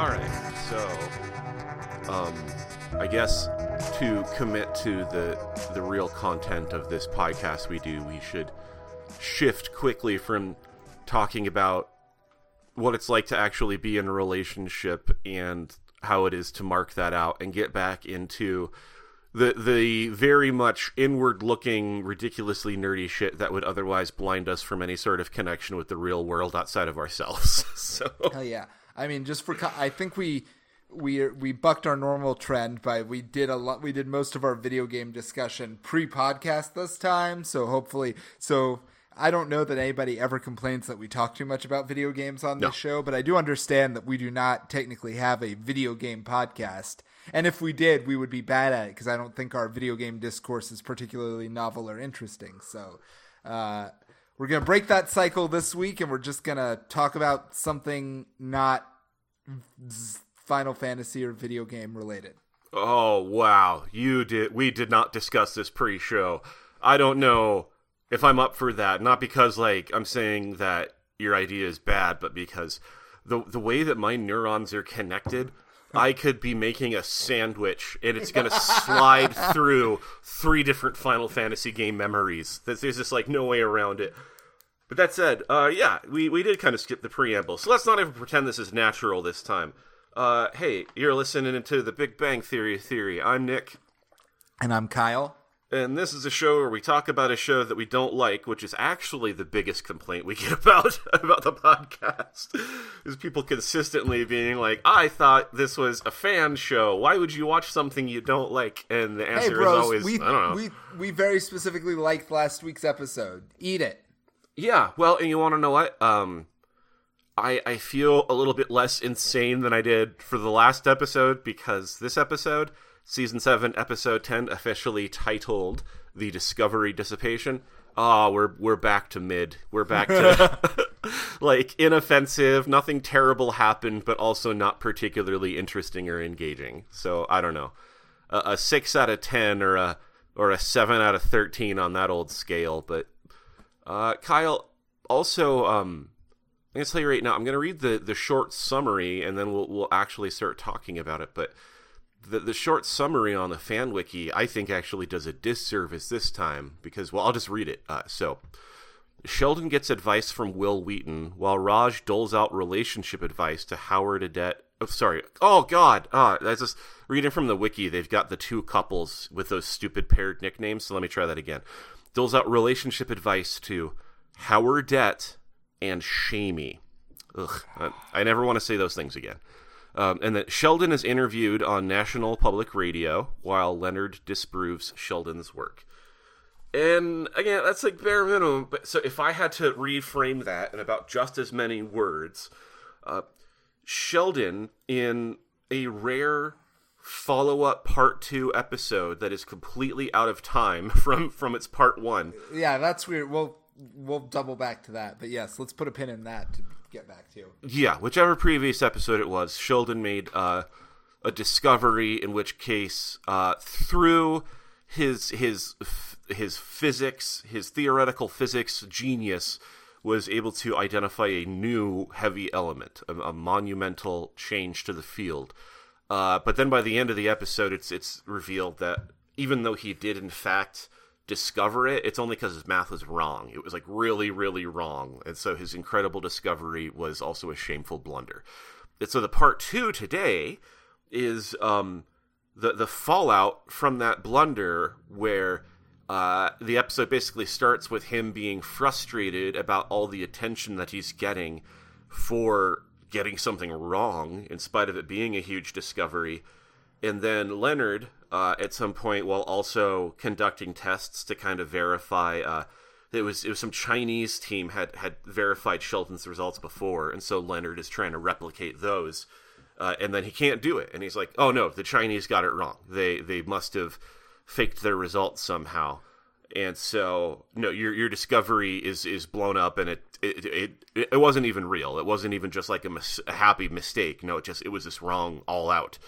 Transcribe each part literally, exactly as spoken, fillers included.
Alright, so um, I guess to commit to the the real content of this podcast we do, we should shift quickly from talking about what it's like to actually be in a relationship and how it is to mark that out and get back into the the very much inward-looking, ridiculously nerdy shit that would otherwise blind us from any sort of connection with the real world outside of ourselves. So hell yeah. I mean, just for I think we we we bucked our normal trend by we did a lot we did most of our video game discussion pre-podcast this time, so hopefully so I don't know that anybody ever complains that we talk too much about video games on this no. show, but I do understand that we do not technically have a video game podcast. And if we did, we would be bad at it because I don't think our video game discourse is particularly novel or interesting. So uh, we're going to break that cycle this week, and we're just going to talk about something not Final Fantasy or video game related. Oh, wow. You did. We did not discuss this pre-show. I don't know if I'm up for that, not because like I'm saying that your idea is bad, but because the the way that my neurons are connected, I could be making a sandwich and it's going to slide through three different Final Fantasy game memories. There's just like no way around it. But that said, uh, yeah, we, we did kind of skip the preamble. So let's not even pretend this is natural this time. Uh, hey, you're listening to the Big Bang Theory Theory. I'm Nick. And I'm Kyle. And this is a show where we talk about a show that we don't like, which is actually the biggest complaint we get about about the podcast, is people consistently being like, I thought this was a fan show. Why would you watch something you don't like? And the answer hey bros, is always, we, I don't know. We, we very specifically liked last week's episode. Eat it. Yeah. Well, and you want to know what? Um, I I feel a little bit less insane than I did for the last episode because this episode, Season seven, Episode ten, officially titled The Discovery Dissipation. Ah, oh, we're we're back to mid. We're back to, like, inoffensive, nothing terrible happened, but also not particularly interesting or engaging. So, I don't know. A, a six out of ten or a or a seven out of thirteen on that old scale. But, uh, Kyle, also, um, I'm going to tell you right now, I'm going to read the, the short summary, and then we'll we'll actually start talking about it, but The the short summary on the fan wiki, I think, actually does a disservice this time because, well, I'll just read it. Uh, so, Sheldon gets advice from Will Wheaton while Raj doles out relationship advice to Howard Adet. Oh, sorry. Oh, God. Uh, that's just reading from the wiki. They've got the two couples with those stupid paired nicknames. So let me try that again. Doles out relationship advice to Howard Adet and Shamey. Ugh. I, I never want to say those things again. Um, and that Sheldon is interviewed on National Public Radio while Leonard disproves Sheldon's work. And again, that's like bare minimum. But so if I had to reframe that in about just as many words, uh, Sheldon, in a rare follow-up part two episode that is completely out of time from, from its part one. Yeah, that's weird. We'll, we'll double back to that. But yes, let's put a pin in that to get back to. Yeah, whichever previous episode it was, Sheldon made uh, a discovery, in which case, uh, through his his his physics, his theoretical physics genius, was able to identify a new heavy element, a, a monumental change to the field. Uh, but then by the end of the episode, it's it's revealed that even though he did in fact discover it, it's only because his math was wrong. It was like really, really wrong. And so his incredible discovery was also a shameful blunder. And so the part two today is um, the, the fallout from that blunder, where uh, the episode basically starts with him being frustrated about all the attention that he's getting for getting something wrong in spite of it being a huge discovery. And then Leonard, Uh, at some point, while also conducting tests to kind of verify, uh, it was it was some Chinese team had, had verified Sheldon's results before, and so Leonard is trying to replicate those, uh, and then he can't do it, and he's like, "Oh no, the Chinese got it wrong. They they must have faked their results somehow." And so, no, your your discovery is, is blown up, and it it, it it it wasn't even real. It wasn't even just like a, mis- a happy mistake. No, it just it was this wrong all out.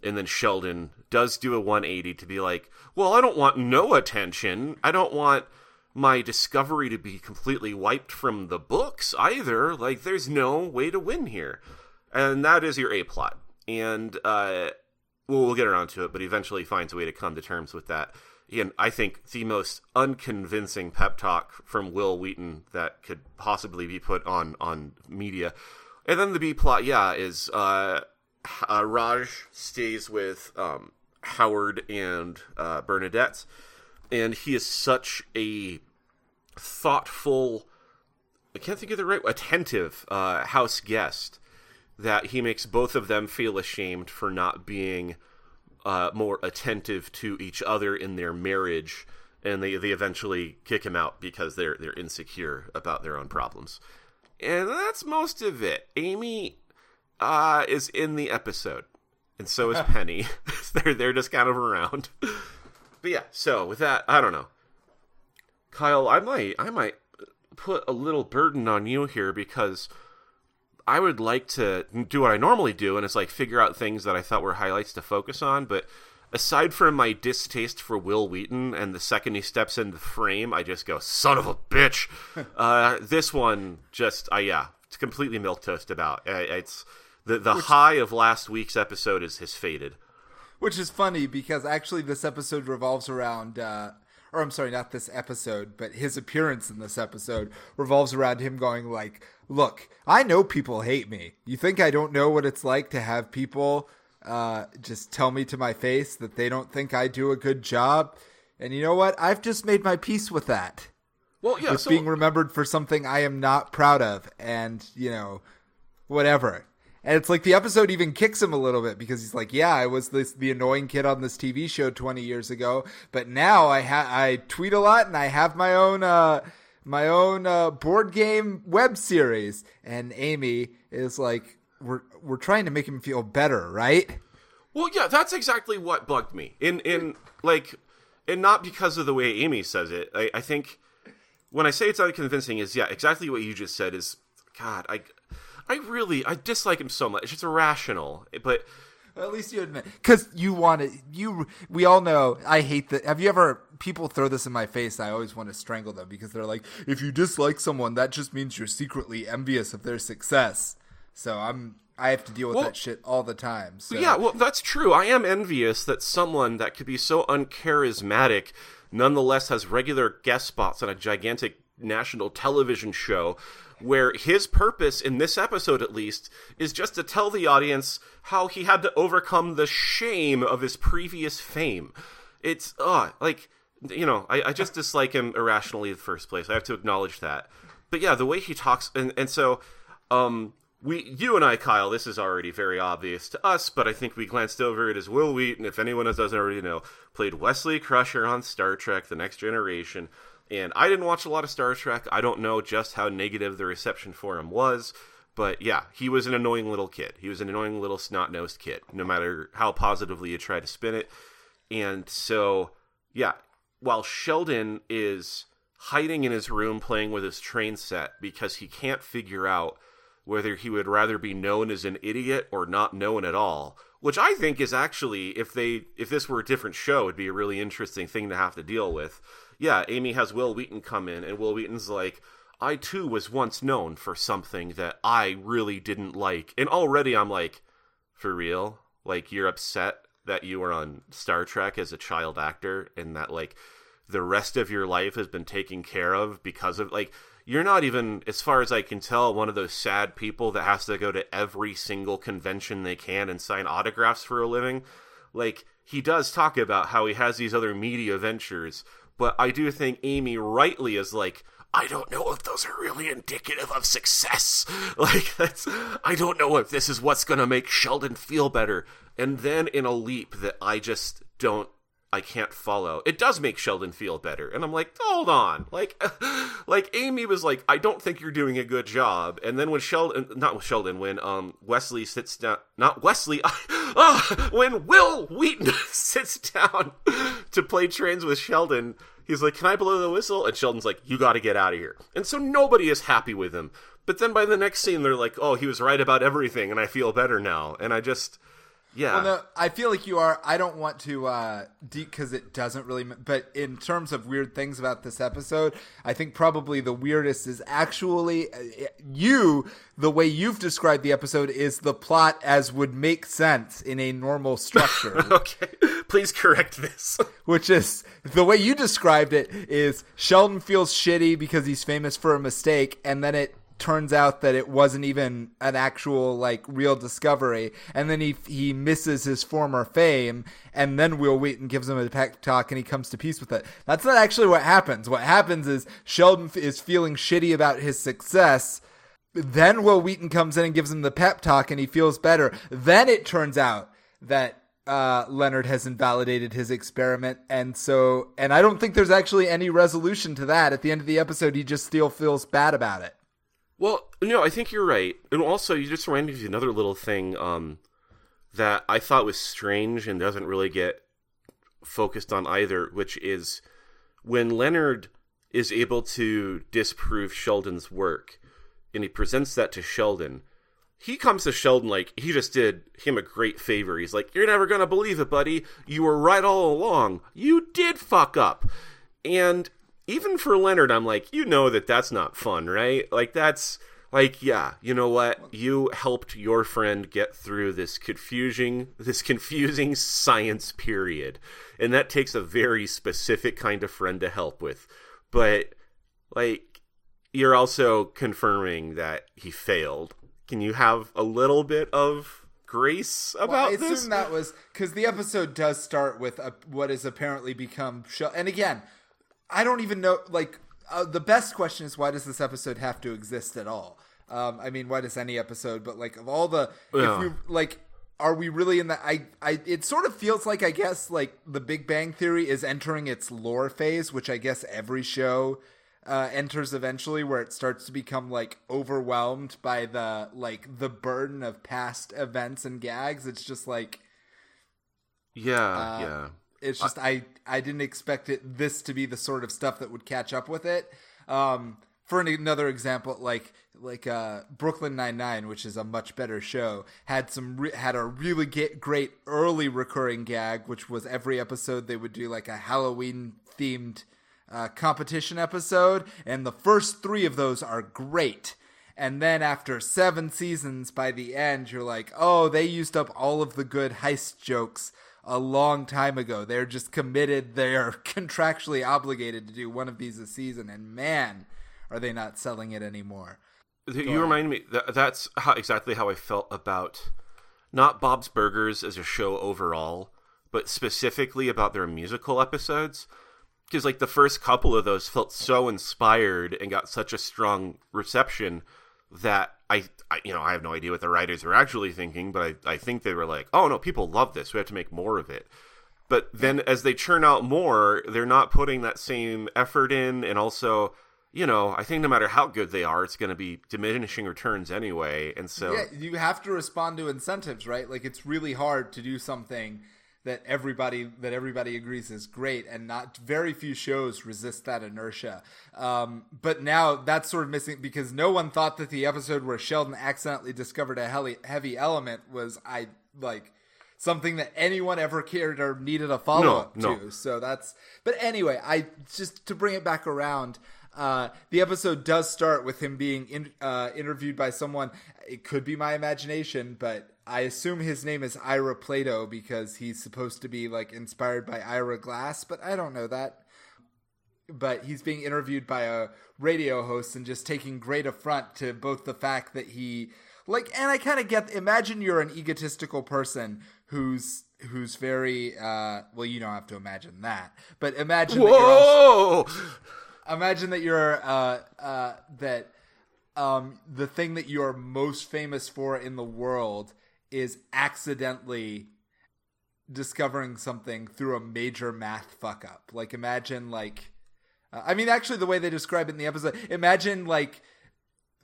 And then Sheldon does do a one eighty to be like, well, I don't want no attention. I don't want my discovery to be completely wiped from the books either. Like, there's no way to win here. And that is your A-plot. And uh, well, we'll get around to it, but eventually finds a way to come to terms with that. And I think the most unconvincing pep talk from Will Wheaton that could possibly be put on, on media. And then the B-plot, yeah, is uh, uh, Raj stays with um, Howard and uh, Bernadette. And he is such a thoughtful, I can't think of the right word, attentive uh, house guest that he makes both of them feel ashamed for not being uh, more attentive to each other in their marriage. And they, they eventually kick him out because they're they're insecure about their own problems. And that's most of it. Amy uh, is in the episode, and so is Penny. they're, they're just kind of around. But yeah, so with that, I don't know. Kyle, I might I might put a little burden on you here because I would like to do what I normally do, and it's like figure out things that I thought were highlights to focus on. But aside from my distaste for Will Wheaton, and the second he steps into the frame, I just go, son of a bitch. uh, this one just, uh, yeah, it's completely milquetoast about. Uh, it's the, the Which... high of last week's episode is has faded. Which is funny because actually this episode revolves around, uh, or I'm sorry, not this episode, but his appearance in this episode revolves around him going like, look, I know people hate me. You think I don't know what it's like to have people uh, just tell me to my face that they don't think I do a good job? And you know what? I've just made my peace with that. Well, yeah, with so- being remembered for something I am not proud of and, you know, whatever. And it's like the episode even kicks him a little bit because he's like, yeah, I was this, the annoying kid on this T V show twenty years ago, but now I ha- I tweet a lot and I have my own uh, my own uh, board game web series. And Amy is like, we're we're trying to make him feel better, right? Well, yeah, that's exactly what bugged me. In in like, and not because of the way Amy says it. I, I think when I say it's unconvincing is, yeah, exactly what you just said is, God, I. I really, I dislike him so much. It's irrational, but at least you admit, because you want to. You, we all know. I hate that. Have you ever? People throw this in my face. I always want to strangle them because they're like, if you dislike someone, that just means you're secretly envious of their success. So I'm, I have to deal with well, that shit all the time. So. Yeah, well, that's true. I am envious that someone that could be so uncharismatic, nonetheless, has regular guest spots on a gigantic national television show. Where his purpose in this episode, at least, is just to tell the audience how he had to overcome the shame of his previous fame. It's, uh, like, you know, I, I just dislike him irrationally in the first place. I have to acknowledge that. But yeah, the way he talks, and, and so, um, we, you and I, Kyle, this is already very obvious to us, but I think we glanced over it as Will Wheaton, if anyone doesn't already know, played Wesley Crusher on Star Trek: The Next Generation. And I didn't watch a lot of Star Trek. I don't know just how negative the reception for him was. But yeah, he was an annoying little kid. He was an annoying little snot-nosed kid, no matter how positively you try to spin it. And so, yeah, while Sheldon is hiding in his room playing with his train set because he can't figure out whether he would rather be known as an idiot or not known at all, which I think is actually, if they if this were a different show, would be a really interesting thing to have to deal with. Yeah, Amy has Will Wheaton come in, and Will Wheaton's like, I too was once known for something that I really didn't like. And already I'm like, for real? Like, you're upset that you were on Star Trek as a child actor and that, like, the rest of your life has been taken care of because of, like, you're not even, as far as I can tell, one of those sad people that has to go to every single convention they can and sign autographs for a living. Like, he does talk about how he has these other media ventures. But I do think Amy rightly is like, I don't know if those are really indicative of success. Like, that's, I don't know if this is what's going to make Sheldon feel better. And then in a leap that I just don't, I can't follow, it does make Sheldon feel better. And I'm like, hold on. Like, like Amy was like, I don't think you're doing a good job. And then when Sheldon, not with Sheldon, when um Wesley sits down, not Wesley, oh, when Will Wheaton sits down to play trains with Sheldon, he's like, can I blow the whistle? And Sheldon's like, you got to get out of here. And so nobody is happy with him. But then by the next scene, they're like, oh, he was right about everything and I feel better now. And I just, Yeah. Well, no, I feel like you are. I don't want to uh, deep because it doesn't really. But in terms of weird things about this episode, I think probably the weirdest is actually you. The way you've described the episode is the plot as would make sense in a normal structure. Okay. Please correct this. Which is the way you described it is Sheldon feels shitty because he's famous for a mistake, and then it turns out that it wasn't even an actual, like, real discovery. And then he he misses his former fame, and then Will Wheaton gives him a pep talk, and he comes to peace with it. That's not actually what happens. What happens is Sheldon is feeling shitty about his success. Then Will Wheaton comes in and gives him the pep talk, and he feels better. Then it turns out that uh, Leonard has invalidated his experiment. And so, and I don't think there's actually any resolution to that. At the end of the episode, he just still feels bad about it. Well, no, I think you're right. And also, you just reminded me of another little thing um, that I thought was strange and doesn't really get focused on either, which is when Leonard is able to disprove Sheldon's work and he presents that to Sheldon, he comes to Sheldon like he just did him a great favor. He's like, "You're never going to believe it, buddy. You were right all along. You did fuck up." And even for Leonard, I'm like, you know that that's not fun, right? Like, that's, like, yeah, you know what? You helped your friend get through this confusing, this confusing science period. And that takes a very specific kind of friend to help with. But, like, you're also confirming that he failed. Can you have a little bit of grace about well, I assume this? That was, because the episode does start with a, what has apparently become, show, and again, I don't even know, like, uh, the best question is, why does this episode have to exist at all? Um, I mean, why does any episode, but, like, of all the, yeah. if we, like, are we really in the, I, I, it sort of feels like, I guess, like, the Big Bang Theory is entering its lore phase, which I guess every show uh, enters eventually, where it starts to become, like, overwhelmed by the, like, the burden of past events and gags. It's just, like. Yeah, uh, yeah. It's just I, I didn't expect it this to be the sort of stuff that would catch up with it. Um, for an, another example, like like uh, Brooklyn Nine-Nine, which is a much better show, had some re- had a really get great early recurring gag, which was every episode they would do like a Halloween themed uh, competition episode, and the first three of those are great. And then after seven seasons, by the end, you're like, oh, they used up all of the good heist jokes a long time ago. They're just committed. They're contractually obligated to do one of these a season, and man, are they not selling it anymore. Go you on. Remind me, that, that's how, exactly how I felt about not Bob's Burgers as a show overall, but specifically about their musical episodes, because like the first couple of those felt so inspired and got such a strong reception that I, I, you know, I have no idea what the writers were actually thinking, but I, I think they were like, oh, no, people love this. We have to make more of it. But then as they churn out more, they're not putting that same effort in. And also, you know, I think no matter how good they are, it's going to be diminishing returns anyway. And so yeah, you have to respond to incentives, right? Like it's really hard to do something that everybody that everybody agrees is great, and not very few shows resist that inertia. Um, but now that's sort of missing, because no one thought that the episode where Sheldon accidentally discovered a heli- heavy element was I like something that anyone ever cared or needed a follow-up no, no. to. So that's, but anyway, I just to bring it back around, Uh, the episode does start with him being in, uh, interviewed by someone. It could be my imagination, but I assume his name is Ira Plato because he's supposed to be like inspired by Ira Glass, but I don't know that. But he's being interviewed by a radio host and just taking great affront to both the fact that he like, and I kind of get, imagine you're an egotistical person who's, who's very, uh, well, you don't have to imagine that, but imagine. Whoa! That you're also, imagine that you're uh, uh, that um, the thing that you're most famous for in the world is accidentally discovering something through a major math fuck up. Like imagine like uh, I mean actually the way they describe it in the episode, imagine like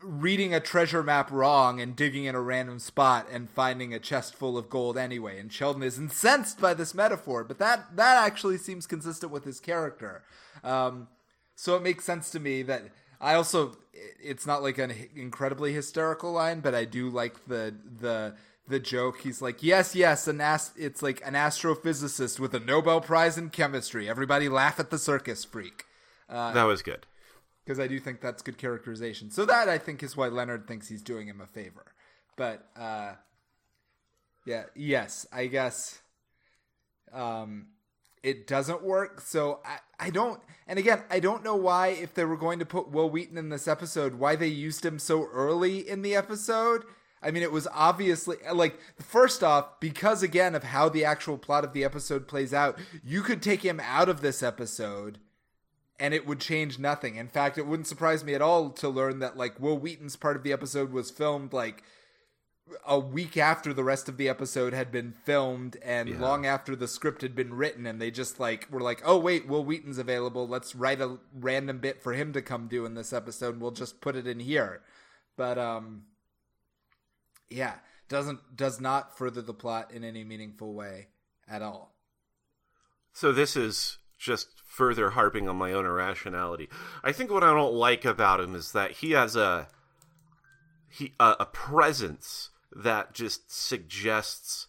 reading a treasure map wrong and digging in a random spot and finding a chest full of gold anyway. And Sheldon is incensed by this metaphor, but that that actually seems consistent with his character. Um So it makes sense to me that I also, it's not like an incredibly hysterical line, but I do like the the the joke. He's like, yes, yes, an ast- it's like an astrophysicist with a Nobel Prize in chemistry. Everybody laugh at the circus freak. Uh, that was good. Because I do think that's good characterization. So that, I think, is why Leonard thinks he's doing him a favor. But, uh, yeah, yes, I guess um, it doesn't work. So I, I don't – and again, I don't know why, if they were going to put Will Wheaton in this episode, why they used him so early in the episode. I mean, it was obviously – like, first off, because, again, of how the actual plot of the episode plays out, you could take him out of this episode – and it would change nothing. In fact, it wouldn't surprise me at all to learn that, like, Will Wheaton's part of the episode was filmed, like, a week after the rest of the episode had been filmed and yeah. long after the script had been written. And they just, like, were like, oh, wait, Will Wheaton's available. Let's write a random bit for him to come do in this episode. We'll just put it in here. But, um, yeah, doesn't does not further the plot in any meaningful way at all. So this is just further harping on my own irrationality. I think what I don't like about him is that he has a he uh, a presence that just suggests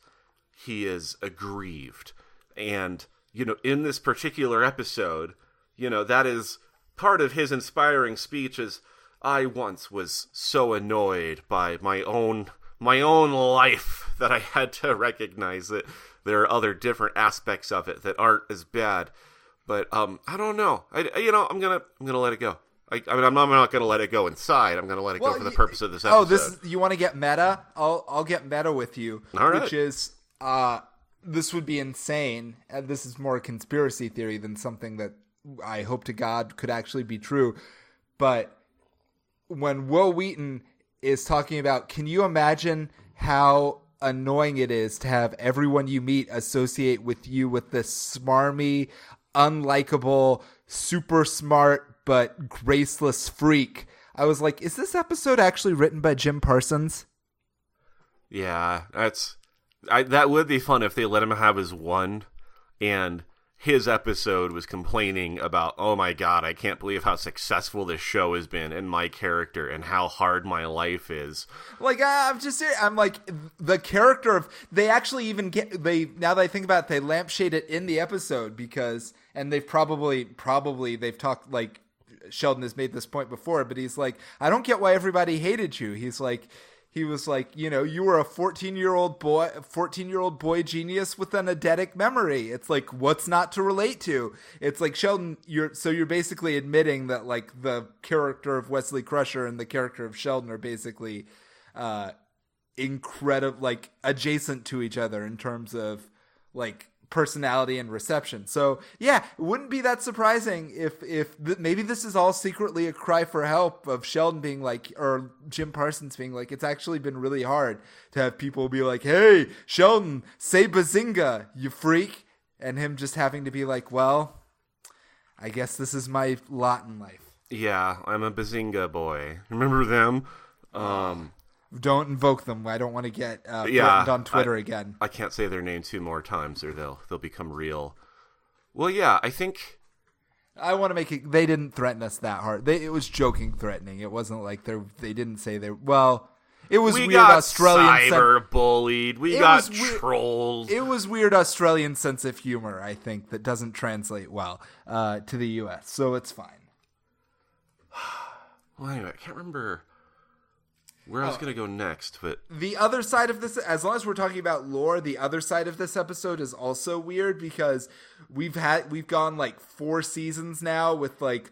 he is aggrieved. And, you know, in this particular episode, you know, that is part of his inspiring speech is, I once was so annoyed by my own my own life that I had to recognize that there are other different aspects of it that aren't as bad. But um, I don't know. I, you know, I'm gonna I'm gonna let it go. I, I mean, I'm not, I'm not gonna let it go inside. I'm gonna let it well, go for the purpose of this episode. Oh, this is, you want to get meta? I'll I'll get meta with you. All right. Which is uh, this would be insane. And this is more a conspiracy theory than something that I hope to God could actually be true. But when Will Wheaton is talking about, can you imagine how annoying it is to have everyone you meet associate with you with this smarmy, unlikable, super smart, but graceless freak. I was like, is this episode actually written by Jim Parsons? Yeah, that's I, that would be fun if they let him have his one, and his episode was complaining about, oh my God, I can't believe how successful this show has been and my character and how hard my life is. Like, I'm just, I'm like, the character of, they actually even get, they, now that I think about it, they lampshade it in the episode because, and they've probably, probably, they've talked, like, Sheldon has made this point before, but he's like, I don't get why everybody hated you. He's like, He was like, you know, you were a fourteen-year-old boy, fourteen-year-old boy genius with an eidetic memory. It's like, what's not to relate to? It's like, Sheldon, you're so you're basically admitting that, like, the character of Wesley Crusher and the character of Sheldon are basically uh, incredible, like, adjacent to each other in terms of, like, personality and reception. So, yeah, it wouldn't be that surprising if if th- maybe this is all secretly a cry for help of Sheldon being like, or Jim Parsons being like, it's actually been really hard to have people be like, hey, Sheldon, say bazinga, you freak. And him just having to be like, well, I guess this is my lot in life. Yeah, I'm a bazinga boy. Remember them? Um... Don't invoke them. I don't want to get uh, yeah, on Twitter I, again. I can't say their name two more times, or they'll they'll become real. Well, yeah, I think I want to make it. They didn't threaten us that hard. They, it was joking, threatening. It wasn't like they they didn't say they. Well, it was we weird got Australian cyber sen- bullied. We it got trolled. It was weird Australian sense of humor. I think that doesn't translate well uh, to the U S So it's fine. Well, anyway, I can't remember where I was oh. going to go next, but the other side of this, as long as we're talking about lore, the other side of this episode is also weird because we've had, we've gone like four seasons now with like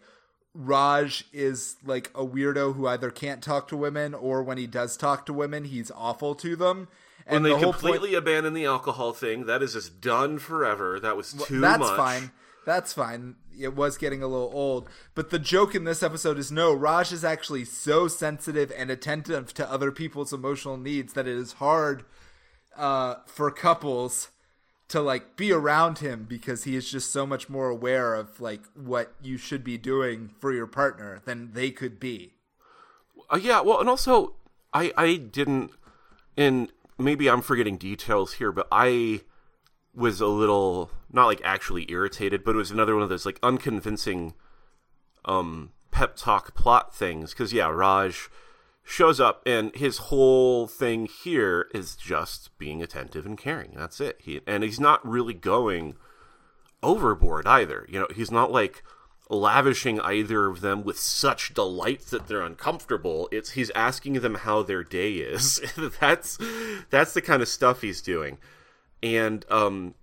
Raj is like a weirdo who either can't talk to women or when he does talk to women, he's awful to them. And when they the completely point... abandon the alcohol thing, that is just done forever. That was too well, that's much. That's fine. That's fine. It was getting a little old. But the joke in this episode is, no, Raj is actually so sensitive and attentive to other people's emotional needs that it is hard uh, for couples to, like, be around him because he is just so much more aware of, like, what you should be doing for your partner than they could be. Uh, yeah, well, and also, I, I didn't, and maybe I'm forgetting details here, but I was a little, not like actually irritated, but it was another one of those like unconvincing um, pep talk plot things. Because yeah, Raj shows up, and his whole thing here is just being attentive and caring. That's it. He and he's not really going overboard either. You know, he's not like lavishing either of them with such delight that they're uncomfortable. It's he's asking them how their day is. that's that's the kind of stuff he's doing. And um,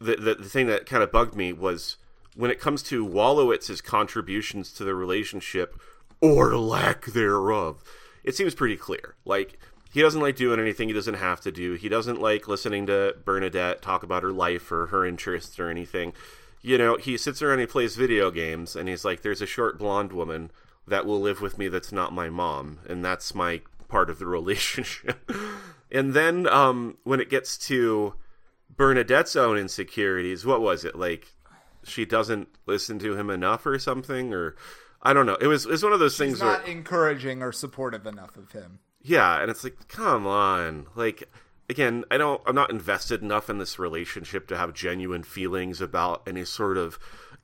the, the the thing that kind of bugged me was when it comes to Wallowitz's contributions to the relationship or lack thereof. It seems pretty clear. Like, he doesn't like doing anything he doesn't have to do. He doesn't like listening to Bernadette talk about her life or her interests or anything. You know, he sits around and he plays video games, and he's like, there's a short blonde woman that will live with me that's not my mom, and that's my part of the relationship. And then um, when it gets to Bernadette's own insecurities, what was it? Like, she doesn't listen to him enough or something, or... I don't know. It was it's one of those She's things not where... not encouraging or supportive enough of him. Yeah, and it's like, come on. Like, again, I don't, I'm not invested enough in this relationship to have genuine feelings about any sort of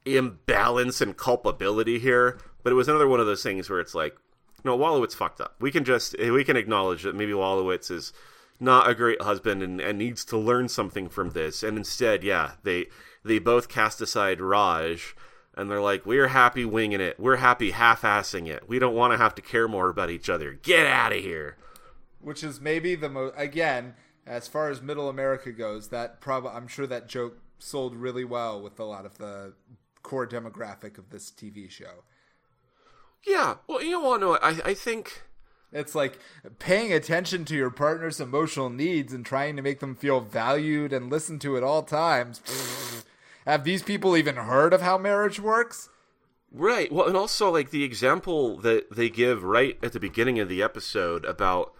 imbalance and culpability here. But it was another one of those things where it's like, no, Wallowitz fucked up. We can just, we can acknowledge that maybe Wallowitz is not a great husband and, and needs to learn something from this. And instead, yeah, they they both cast aside Raj... And they're like, we're happy winging it. We're happy half-assing it. We don't want to have to care more about each other. Get out of here. Which is maybe the most, again, as far as middle America goes, that prob- I'm sure that joke sold really well with a lot of the core demographic of this T V show. Yeah. Well, you know, no, I, I think... It's like paying attention to your partner's emotional needs and trying to make them feel valued and listened to at all times. Have these people even heard of how marriage works? Right. Well, and also, like, the example that they give right at the beginning of the episode about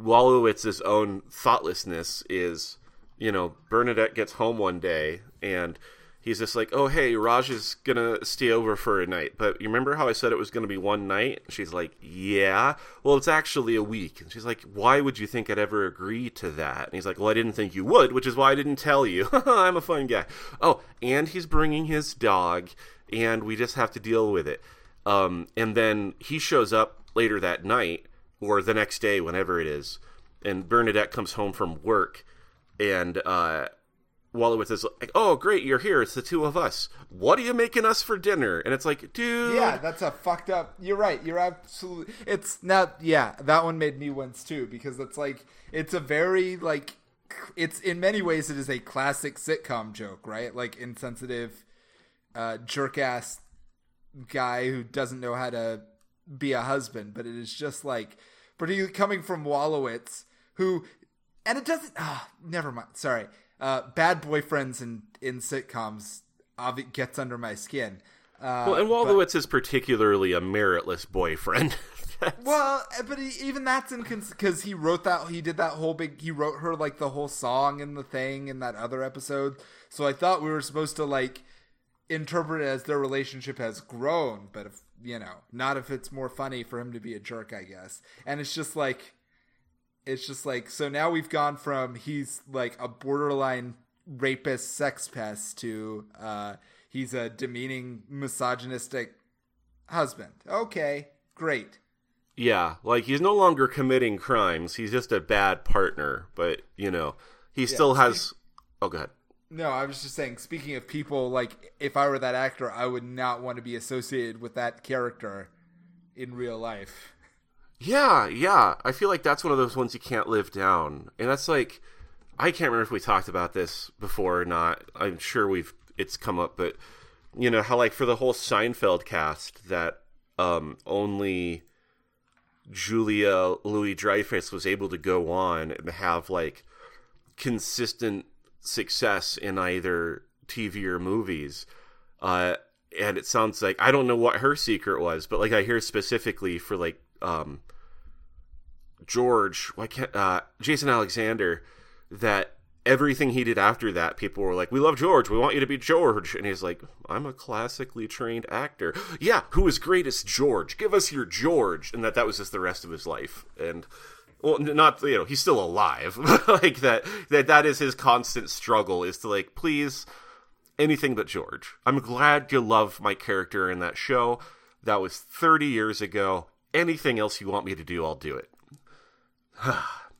Wallowitz's own thoughtlessness is, you know, Bernadette gets home one day, and he's just like, oh, hey, Raj is going to stay over for a night. But you remember how I said it was going to be one night? She's like, yeah. Well, it's actually a week. And she's like, why would you think I'd ever agree to that? And he's like, well, I didn't think you would, which is why I didn't tell you. I'm a fun guy. Oh, and he's bringing his dog, and we just have to deal with it. Um, and then he shows up later that night, or the next day, whenever it is. And Bernadette comes home from work, and... uh Wallowitz is like, oh, great, you're here. It's the two of us. What are you making us for dinner? And it's like, dude. Yeah, that's a fucked up. You're right. You're absolutely. It's not. Yeah, that one made me wince, too, because it's like, it's a very, like, it's in many ways, it is a classic sitcom joke, right? Like, insensitive, uh, jerk ass guy who doesn't know how to be a husband. But it is just like, particularly coming from Wallowitz, who, and it doesn't, ah, oh, never mind. Sorry. Uh, bad boyfriends in, in sitcoms obvi- gets under my skin. Uh, well, and Wallowitz but, is particularly a meritless boyfriend. Well, but he, even that's in because incons- he wrote that he did that whole big he wrote her like the whole song and the thing in that other episode. So I thought we were supposed to like interpret it as their relationship has grown, but if, you know, not if it's more funny for him to be a jerk, I guess. And it's just like. It's just like, so now we've gone from he's like a borderline rapist sex pest to uh, he's a demeaning, misogynistic husband. Okay, great. Yeah, like he's no longer committing crimes. He's just a bad partner. But, you know, he yeah, still has... Oh, go ahead. No, I was just saying, speaking of people, like if I were that actor, I would not want to be associated with that character in real life. Yeah, yeah. I feel like that's one of those ones you can't live down. And that's like, I can't remember if we talked about this before or not. I'm sure we've it's come up, but you know how like for the whole Seinfeld cast that um, only Julia Louis-Dreyfus was able to go on and have like consistent success in either T V or movies. Uh, and it sounds like, I don't know what her secret was, but like I hear specifically for like Um, George, why can't uh, Jason Alexander, that everything he did after that, people were like, we love George, we want you to be George. And he's like, I'm a classically trained actor. Yeah, who is greatest George? Give us your George. And that that was just the rest of his life. And, well, not, you know, he's still alive. Like that, that, that is his constant struggle, is to like, please, anything but George. I'm glad you love my character in that show. That was thirty years ago. anything else you want me to do, I'll do it.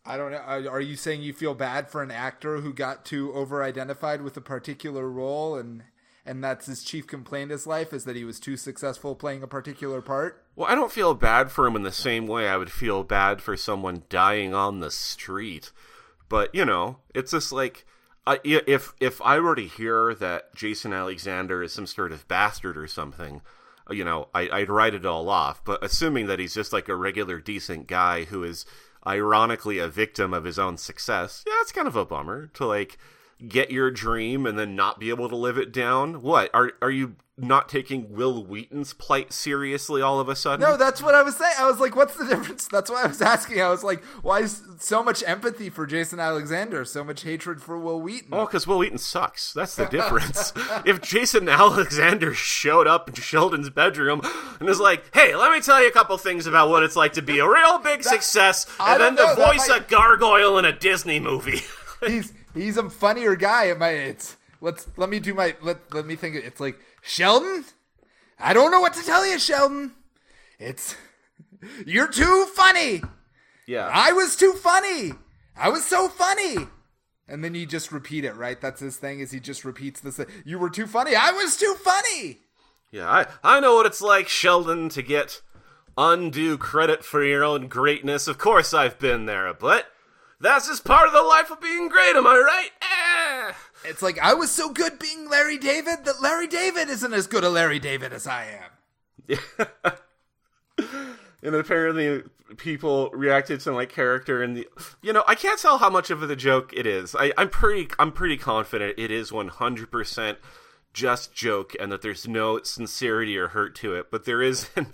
I don't know. Are you saying you feel bad for an actor who got too over-identified with a particular role, and and that's his chief complaint in his life, is that he was too successful playing a particular part? Well, I don't feel bad for him in the same way I would feel bad for someone dying on the street. But, you know, it's just like, uh, if if I were to hear that Jason Alexander is some sort of bastard or something, you know, I, I'd write it all off. But assuming that he's just like a regular decent guy who is ironically a victim of his own success, yeah, it's kind of a bummer to, like, get your dream and then not be able to live it down. What? Are are you not taking Will Wheaton's plight seriously all of a sudden? No, that's what I was saying. I was like, what's the difference? That's why I was asking. I was like, why is so much empathy for Jason Alexander, so much hatred for Will Wheaton? Oh, because Will Wheaton sucks. That's the difference. If Jason Alexander showed up in Sheldon's bedroom and was like, hey, let me tell you a couple things about what it's like to be a real big that, success, and then know, the voice might... a gargoyle in a Disney movie. He's... He's a funnier guy. It might, it's let's let me do my let let me think. It's like, Sheldon, I don't know what to tell you, Sheldon. It's you're too funny. Yeah, I was too funny. I was so funny. And then you just repeat it, right? That's his thing. Is he just repeats this? You were too funny. I was too funny. Yeah, I I know what it's like, Sheldon, to get undue credit for your own greatness. Of course, I've been there, but. That's just part of the life of being great, am I right? Ah. It's like, I was so good being Larry David that Larry David isn't as good a Larry David as I am. Yeah. And apparently people reacted to my character in the... You know, I can't tell how much of a joke it is. I, I'm pretty I'm pretty confident it is one hundred percent just joke and that there's no sincerity or hurt to it. But there is an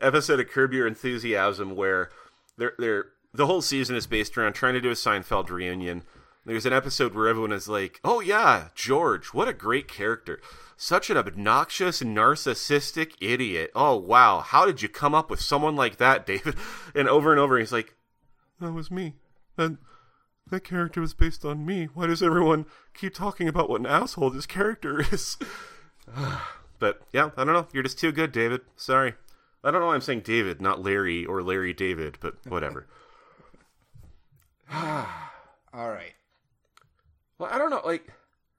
episode of Curb Your Enthusiasm where they're... they're the whole season is based around trying to do a Seinfeld reunion. There's an episode where everyone is like, oh yeah, George, what a great character. Such an obnoxious, narcissistic idiot. Oh wow, how did you come up with someone like that, David? And over and over he's like, that was me. That, that character was based on me. Why does everyone keep talking about what an asshole this character is? But yeah, I don't know. You're just too good, David. Sorry. I don't know why I'm saying David, not Larry or Larry David, but whatever. All right. Well, I don't know. Like,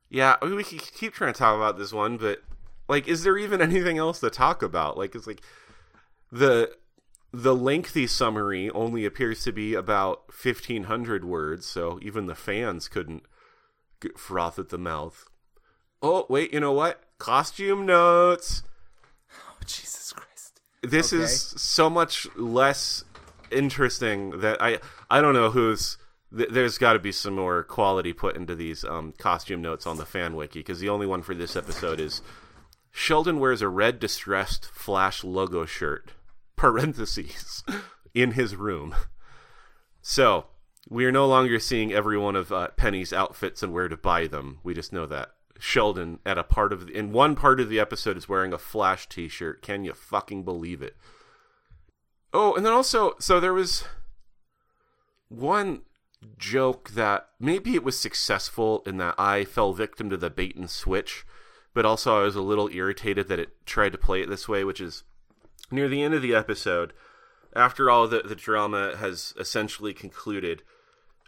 yeah, I mean, we can keep trying to talk about this one, but like, is there even anything else to talk about? Like, it's like the the lengthy summary only appears to be about fifteen hundred words, so even the fans couldn't get froth at the mouth. Oh, wait, you know what? Costume notes. Oh, Jesus Christ. This okay. is so much less interesting that I I don't know who's th- there's got to be some more quality put into these um costume notes on the fan wiki, because the only one for this episode is Sheldon wears a red distressed Flash logo shirt parentheses in his room, so we are no longer seeing every one of uh, Penny's outfits and where to buy them. We just know that Sheldon at a part of the, in one part of the episode is wearing a Flash t-shirt. Can you fucking believe it? Oh, and then also, so there was one joke that maybe it was successful in that I fell victim to the bait and switch, but also I was a little irritated that it tried to play it this way, which is near the end of the episode, after all the, the drama has essentially concluded,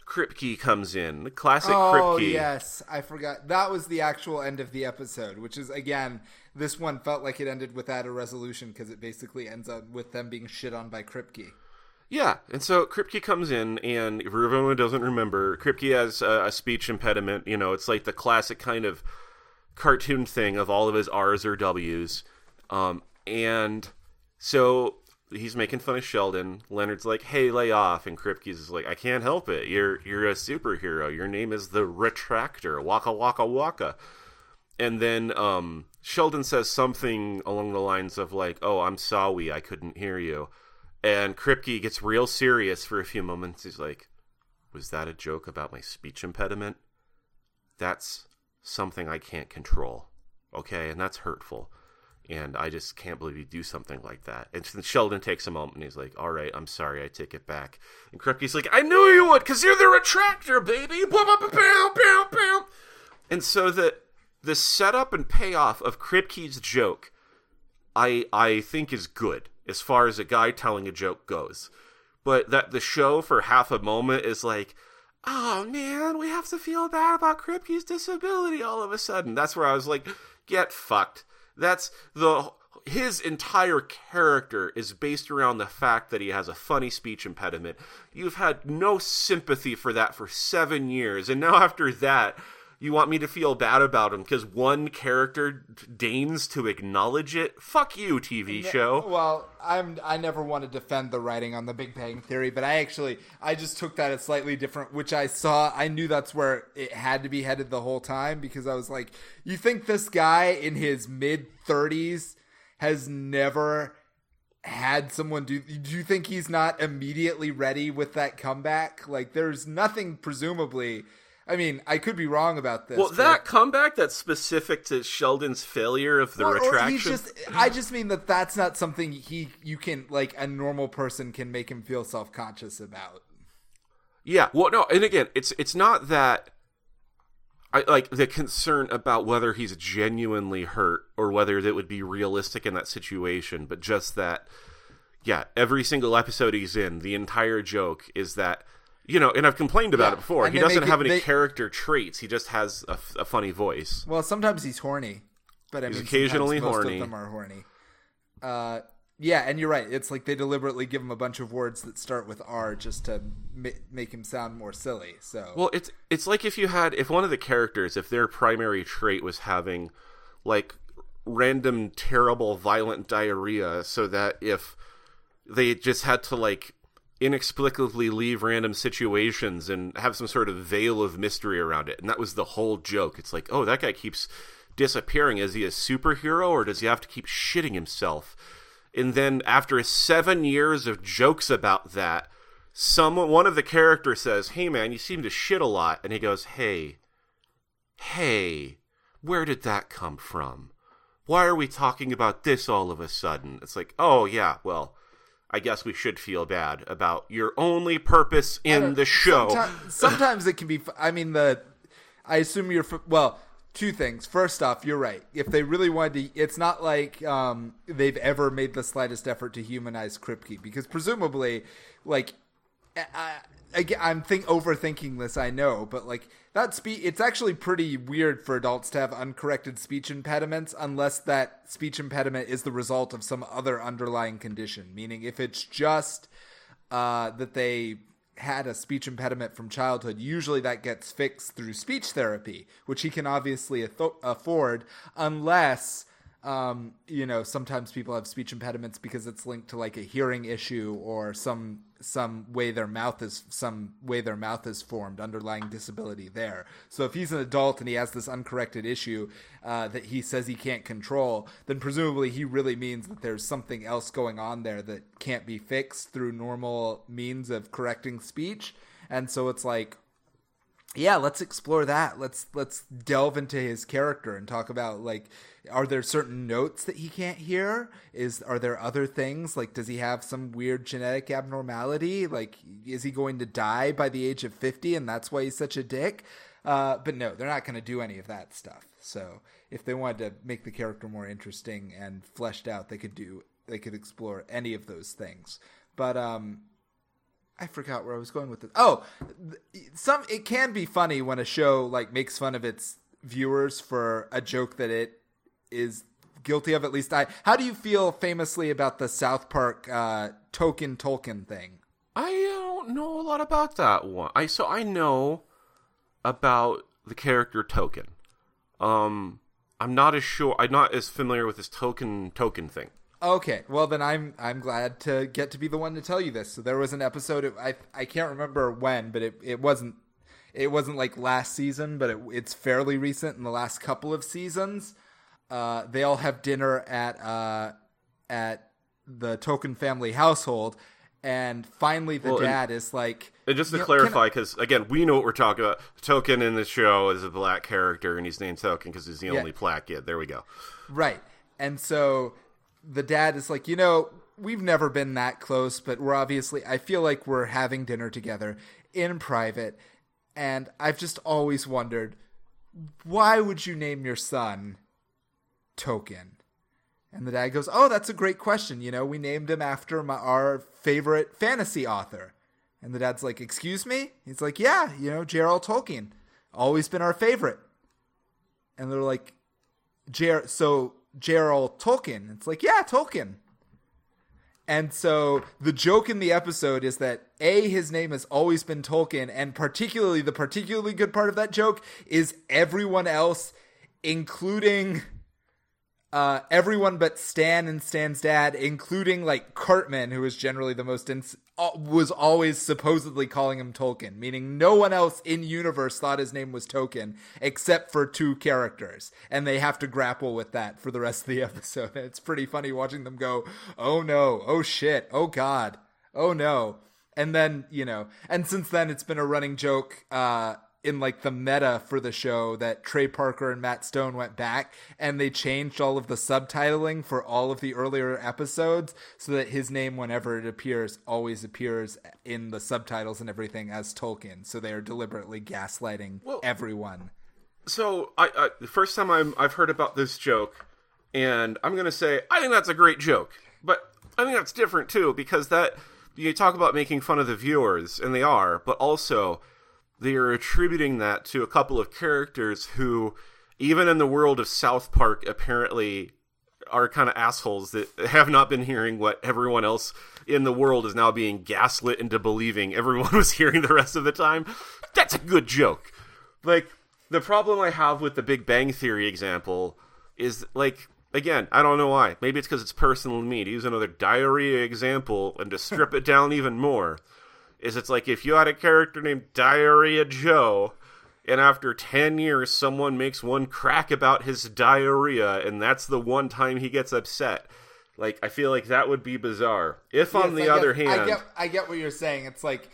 Kripke comes in. The classic oh, Kripke. Oh, yes. I forgot. That was the actual end of the episode, which is, again, this one felt like it ended without a resolution because it basically ends up with them being shit on by Kripke. Yeah. And so Kripke comes in, and if everyone doesn't remember, Kripke has a, a speech impediment. You know, it's like the classic kind of cartoon thing of all of his R's or W's. Um, and so... he's making fun of Sheldon. Leonard's like, hey, lay off. And Kripke's like, I can't help it. You're you're a superhero. Your name is the Retractor. Waka, waka, waka. And then um, Sheldon says something along the lines of like, oh, I'm sorry. I couldn't hear you. And Kripke gets real serious for a few moments. He's like, was that a joke about my speech impediment? That's something I can't control. Okay? And that's hurtful. And I just can't believe you do something like that. And Sheldon takes a moment and he's like, all right, I'm sorry, I take it back. And Kripke's like, I knew you would, because you're the Retractor, baby. And so the, the setup and payoff of Kripke's joke, I I think is good as far as a guy telling a joke goes. But that the show for half a moment is like, oh man, we have to feel bad about Kripke's disability all of a sudden. That's where I was like, get fucked. That's the his entire character is based around the fact that he has a funny speech impediment. You've had no sympathy for that for seven years. And now after that, you want me to feel bad about him because one character deigns to acknowledge it? Fuck you, T V show. Well, I'm, I never want to defend the writing on The Big Bang Theory, but I actually, I just took that as slightly different, which I saw, I knew that's where it had to be headed the whole time because I was like, you think this guy in his mid-thirties has never had someone do, do you think he's not immediately ready with that comeback? Like, there's nothing presumably... I mean, I could be wrong about this. Well, that comeback that's specific to Sheldon's failure of the or, retraction. Or he's just, I just mean that that's not something he you can, like, a normal person can make him feel self-conscious about. Yeah, well, no, and again, it's it's not that, I like, the concern about whether he's genuinely hurt or whether that would be realistic in that situation, but just that, yeah, every single episode he's in, the entire joke is that, you know, and I've complained about yeah. it before. And he doesn't could, have any they... character traits. He just has a, a funny voice. Well, sometimes he's horny, but I he's mean, occasionally most horny. Most of them are horny. Uh, yeah, and you're right. It's like they deliberately give him a bunch of words that start with R just to ma- make him sound more silly. So, well, it's it's like if you had if one of the characters, if their primary trait was having like random, terrible, violent diarrhea, so that if they just had to like inexplicably leave random situations and have some sort of veil of mystery around it. And that was the whole joke. It's like, oh, that guy keeps disappearing. Is he a superhero or does he have to keep shitting himself? And then after seven years of jokes about that, someone, one of the characters says, hey man, you seem to shit a lot. And he goes, hey, hey, where did that come from? Why are we talking about this all of a sudden? It's like, oh yeah, well, I guess we should feel bad about your only purpose in the show. Sometimes, sometimes it can be, I mean, the, I assume you're, well, two things. First off, you're right. If they really wanted to, it's not like um, they've ever made the slightest effort to humanize Kripke because presumably, like, I, I, I'm think overthinking this, I know, but like that speech, it's actually pretty weird for adults to have uncorrected speech impediments unless that speech impediment is the result of some other underlying condition. Meaning if it's just uh, that they had a speech impediment from childhood, usually that gets fixed through speech therapy, which he can obviously ath- afford unless... Um, you know, sometimes people have speech impediments because it's linked to like a hearing issue or some some way their mouth is some way their mouth is formed, underlying disability there. So if he's an adult and he has this uncorrected issue uh, that he says he can't control, then presumably he really means that there's something else going on there that can't be fixed through normal means of correcting speech. And so it's like, yeah, let's explore that. Let's let's delve into his character and talk about like, are there certain notes that he can't hear? Is are there other things? Like, does he have some weird genetic abnormality? Like, is he going to die by the age of fifty and that's why he's such a dick? Uh, but no, they're not going to do any of that stuff. So if they wanted to make the character more interesting and fleshed out, they could do they could explore any of those things. But um I forgot where I was going with it. Oh, some it can be funny when a show like makes fun of its viewers for a joke that it is guilty of. At least I. How do you feel famously about the South Park uh, token Tolkien thing? I don't know a lot about that one. I so I know about the character Token. Um, I'm not as sure. I'm not as familiar with this token token thing. Okay, well then I'm I'm glad to get to be the one to tell you this. So there was an episode of, I I can't remember when, but it, it wasn't it wasn't like last season, but it, it's fairly recent in the last couple of seasons. Uh, they all have dinner at uh at the Tolkien family household, and finally the well, dad and, is like. And just to clarify, because again we know what we're talking about. Tolkien in the show is a black character, and he's named Tolkien because he's the only yeah. black kid. There we go. Right, and so. The dad is like, you know, we've never been that close, but we're obviously, I feel like we're having dinner together in private. And I've just always wondered, why would you name your son Token? And the dad goes, oh, that's a great question. You know, we named him after my, our favorite fantasy author. And the dad's like, excuse me? He's like, yeah, you know, J R R. Tolkien. Always been our favorite. And they're like, J R so J R R. Tolkien. It's like, yeah, Tolkien. And so the joke in the episode is that, A, his name has always been Tolkien, and particularly, the particularly good part of that joke is everyone else, including uh, everyone but Stan and Stan's dad, including, like, Cartman, who is generally the most, ins- was always supposedly calling him Tolkien, meaning no one else in universe thought his name was Tolkien, except for two characters, and they have to grapple with that for the rest of the episode. And it's pretty funny watching them go, oh no, oh shit, oh god, oh no. And then, you know, and since then it's been a running joke uh, in like the meta for the show that Trey Parker and Matt Stone went back and they changed all of the subtitling for all of the earlier episodes so that his name, whenever it appears, always appears in the subtitles and everything as Tolkien. So they are deliberately gaslighting well, everyone. So I, I the first time I'm, I've heard about this joke, and I'm going to say, I think that's a great joke, but I think that's different too, because that... You talk about making fun of the viewers, and they are, but also they are attributing that to a couple of characters who, even in the world of South Park, apparently are kind of assholes that have not been hearing what everyone else in the world is now being gaslit into believing everyone was hearing the rest of the time. That's a good joke. Like, the problem I have with the Big Bang Theory example is, like... Again, I don't know why. Maybe it's because it's personal to me. To use another diarrhea example and to strip it down even more, is it's like if you had a character named Diarrhea Joe, and after ten years someone makes one crack about his diarrhea, and that's the one time he gets upset. Like, I feel like that would be bizarre. If, yes, on the I other guess, hand... I get, I get what you're saying. It's like...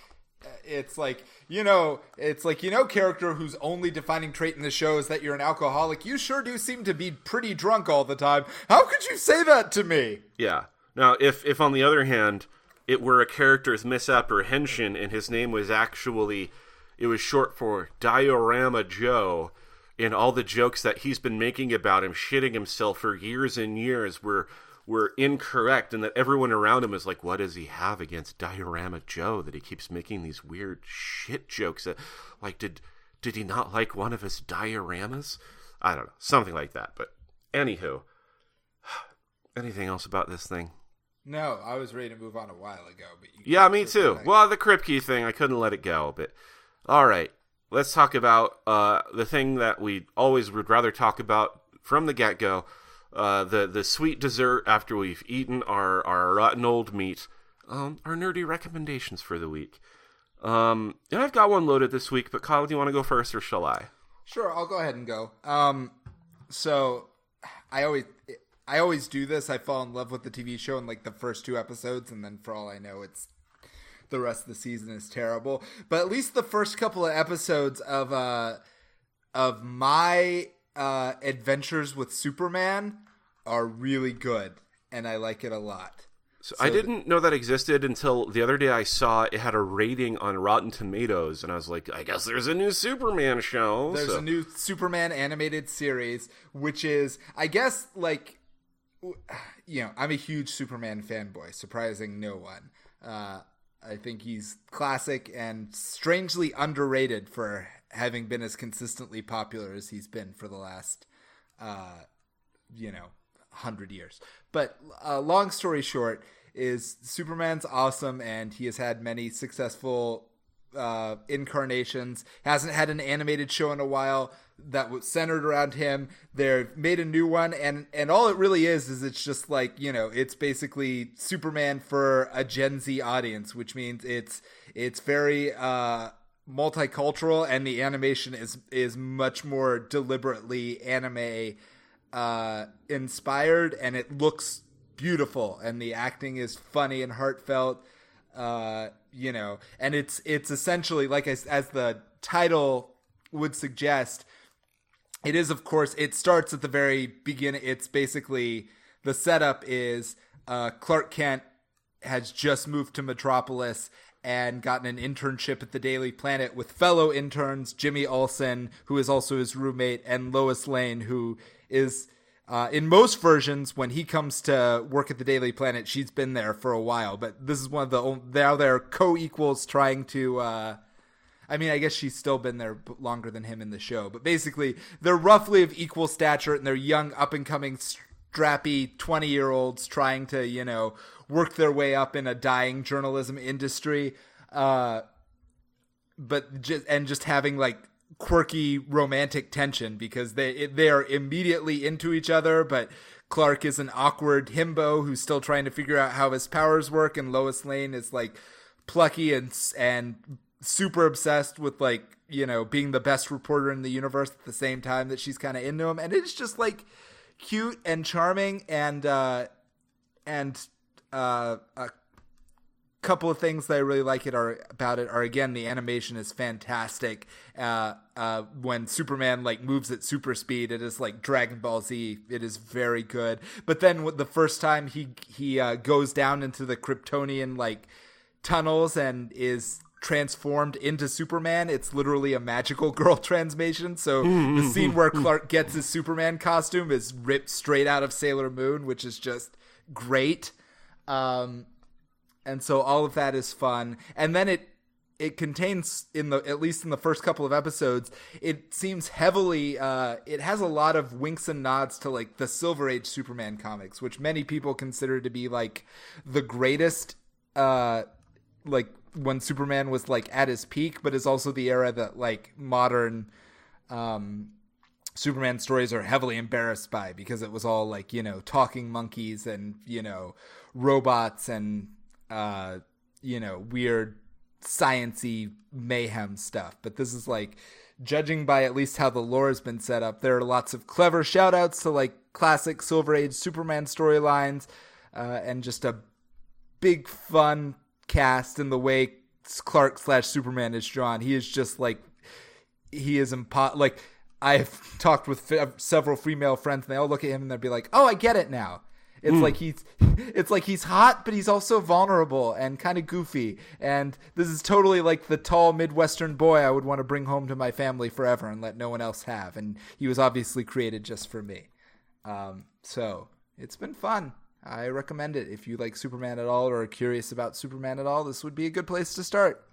It's like, you know, it's like, you know, character whose only defining trait in the show is that you're an alcoholic. You sure do seem to be pretty drunk all the time. How could you say that to me? Yeah. Now, if, if on the other hand, it were a character's misapprehension and his name was actually, it was short for Diorama Joe, and all the jokes that he's been making about him shitting himself for years and years were... were incorrect, and that everyone around him is like, what does he have against Diorama Joe that he keeps making these weird shit jokes that, like, did did he not like one of his dioramas? I don't know, something like that. But anywho, anything else about this thing? No, I was ready to move on a while ago, but you yeah, me too. Thing. Well, the Kripke thing, I couldn't let it go. But all right, let's talk about uh, the thing that we always would rather talk about from the get go. Uh, the, the sweet dessert after we've eaten our, our rotten old meat, um, our nerdy recommendations for the week. Um, and I've got one loaded this week, but Kyle, do you want to go first or shall I? Sure, I'll go ahead and go. Um, so I always, I always do this. I fall in love with the T V show in like the first two episodes, and then for all I know, it's the rest of the season is terrible. But at least the first couple of episodes of uh, of my uh, Adventures with Superman are really good, and I like it a lot. So, so I didn't th- know that existed until the other day I saw it had a rating on Rotten Tomatoes, and I was like, I guess there's a new Superman show. There's so. a new Superman animated series, which is, I guess, like, you know, I'm a huge Superman fanboy, surprising no one. Uh, I think he's classic and strangely underrated for having been as consistently popular as he's been for the last, uh, you know, one hundred years. But uh, long story short is Superman's awesome, and he has had many successful uh, incarnations. Hasn't had an animated show in a while that was centered around him. They've made a new one, and, and all it really is is it's just like, you know, it's basically Superman for a Gen Z audience, which means it's it's very uh, multicultural, and the animation is, is much more deliberately anime Uh, inspired, and it looks beautiful, and the acting is funny and heartfelt, uh, you know, and it's it's essentially, like I, as the title would suggest, it is, of course, it starts at the very beginning. It's basically, the setup is uh, Clark Kent has just moved to Metropolis and gotten an internship at the Daily Planet with fellow interns Jimmy Olsen, who is also his roommate, and Lois Lane, who is Uh, in most versions, when he comes to work at the Daily Planet, she's been there for a while. But this is one of the only, now they're co-equals trying to. Uh, I mean, I guess she's still been there longer than him in the show. But basically, they're roughly of equal stature, and they're young, up-and-coming, strappy twenty-year-olds trying to, you know, work their way up in a dying journalism industry. Uh, but just and just having like. quirky romantic tension because they they are immediately into each other, but Clark is an awkward himbo who's still trying to figure out how his powers work, and Lois Lane is like plucky and and super obsessed with, like, you know, being the best reporter in the universe at the same time that she's kind of into him, and it's just like cute and charming and uh and uh a couple of things that I really like it are about it are again the animation is fantastic. Uh, uh, when Superman like moves at super speed, it is like Dragon Ball Z. It is very good. But then the first time he he uh, goes down into the Kryptonian like tunnels and is transformed into Superman, it's literally a magical girl transformation. So mm-hmm. the scene where Clark gets his Superman costume is ripped straight out of Sailor Moon, which is just great. Um, And so all of that is fun. And then it it contains, in the at least in the first couple of episodes, it seems heavily, uh, it has a lot of winks and nods to, like, the Silver Age Superman comics, which many people consider to be, like, the greatest, uh, like, when Superman was, like, at his peak, but is also the era that, like, modern um, Superman stories are heavily embarrassed by because it was all, like, you know, talking monkeys and, you know, robots and... Uh, you know, weird science-y mayhem stuff. But this is like, judging by at least how the lore has been set up, there are lots of clever shout-outs to like classic Silver Age Superman storylines, uh, and just a big fun cast in the way Clark slash Superman is drawn. He is just like, he is impo- like, I've talked with f- several female friends, and they all look at him and they'll be like, oh, I get it now. It's mm. like he's, it's like he's hot, but he's also vulnerable and kind of goofy. And this is totally like the tall Midwestern boy I would want to bring home to my family forever and let no one else have. And he was obviously created just for me. Um, so it's been fun. I recommend it. If you like Superman at all or are curious about Superman at all, this would be a good place to start.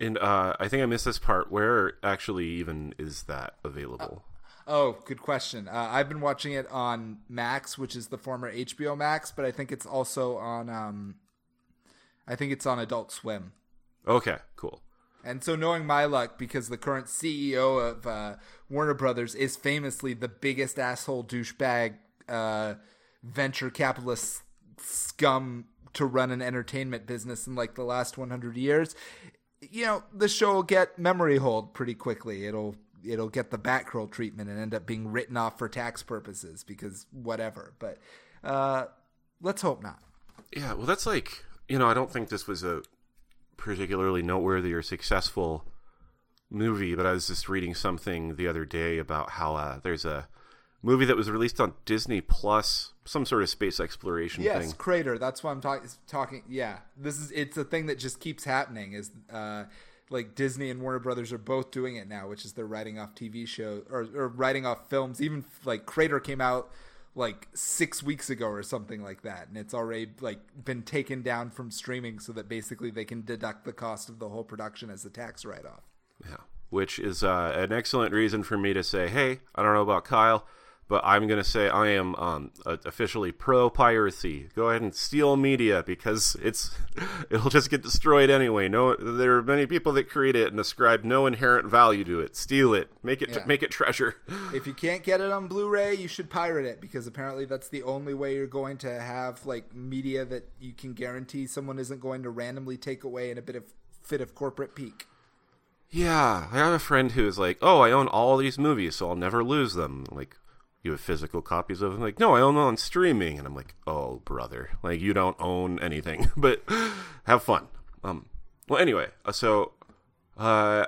And uh, I think I missed this part. Where actually even is that available? Uh, Oh, good question. Uh, I've been watching it on Max, which is the former H B O Max, but I think it's also on. Um, I think it's on Adult Swim. Okay, cool. And so, knowing my luck, because the current C E O of uh, Warner Brothers is famously the biggest asshole douchebag uh, venture capitalist scum to run an entertainment business in like the last one hundred years, you know, the show will get memory holed pretty quickly. It'll. It'll get the Batgirl treatment and end up being written off for tax purposes because whatever. But uh, let's hope not. Yeah, well, that's like, you know, I don't think this was a particularly noteworthy or successful movie, but I was just reading something the other day about how uh, there's a movie that was released on Disney Plus, some sort of space exploration yes, thing. Yes, Crater. That's what I'm ta- talking. Yeah, this is it's a thing that just keeps happening is uh, – like Disney and Warner Brothers are both doing it now, which is they're writing off T V shows or, or writing off films. Even like Crater came out like six weeks ago or something like that. And it's already like been taken down from streaming so that basically they can deduct the cost of the whole production as a tax write-off. Yeah. Which is uh, an excellent reason for me to say, hey, I don't know about Kyle, but I'm going to say I am um, officially pro piracy. Go ahead and steal media because it's it'll just get destroyed anyway. No, there are many people that create it and ascribe no inherent value to it. Steal it, make it yeah. make it treasure. If you can't get it on Blu-ray, you should pirate it because apparently that's the only way you're going to have like media that you can guarantee someone isn't going to randomly take away in a bit of fit of corporate pique. Yeah, I have a friend who is like, "Oh, I own all these movies, so I'll never lose them." Like, you have physical copies of them? Like, no, I own them on streaming. And I'm like, oh, brother. Like, you don't own anything. But have fun. Um, well, anyway, so uh,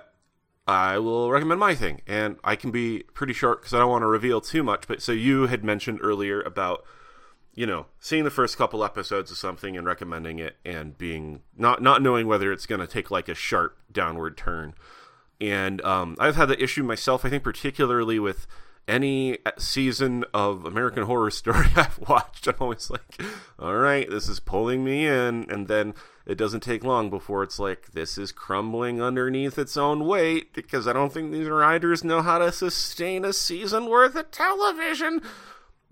I will recommend my thing. And I can be pretty short because I don't want to reveal too much. But so you had mentioned earlier about, you know, seeing the first couple episodes of something and recommending it and being not, not knowing whether it's going to take like a sharp downward turn. And um, I've had the issue myself, I think, particularly with any season of American Horror Story I've watched, I'm always like, all right, this is pulling me in. And then it doesn't take long before it's like, this is crumbling underneath its own weight, because I don't think these writers know how to sustain a season worth of television.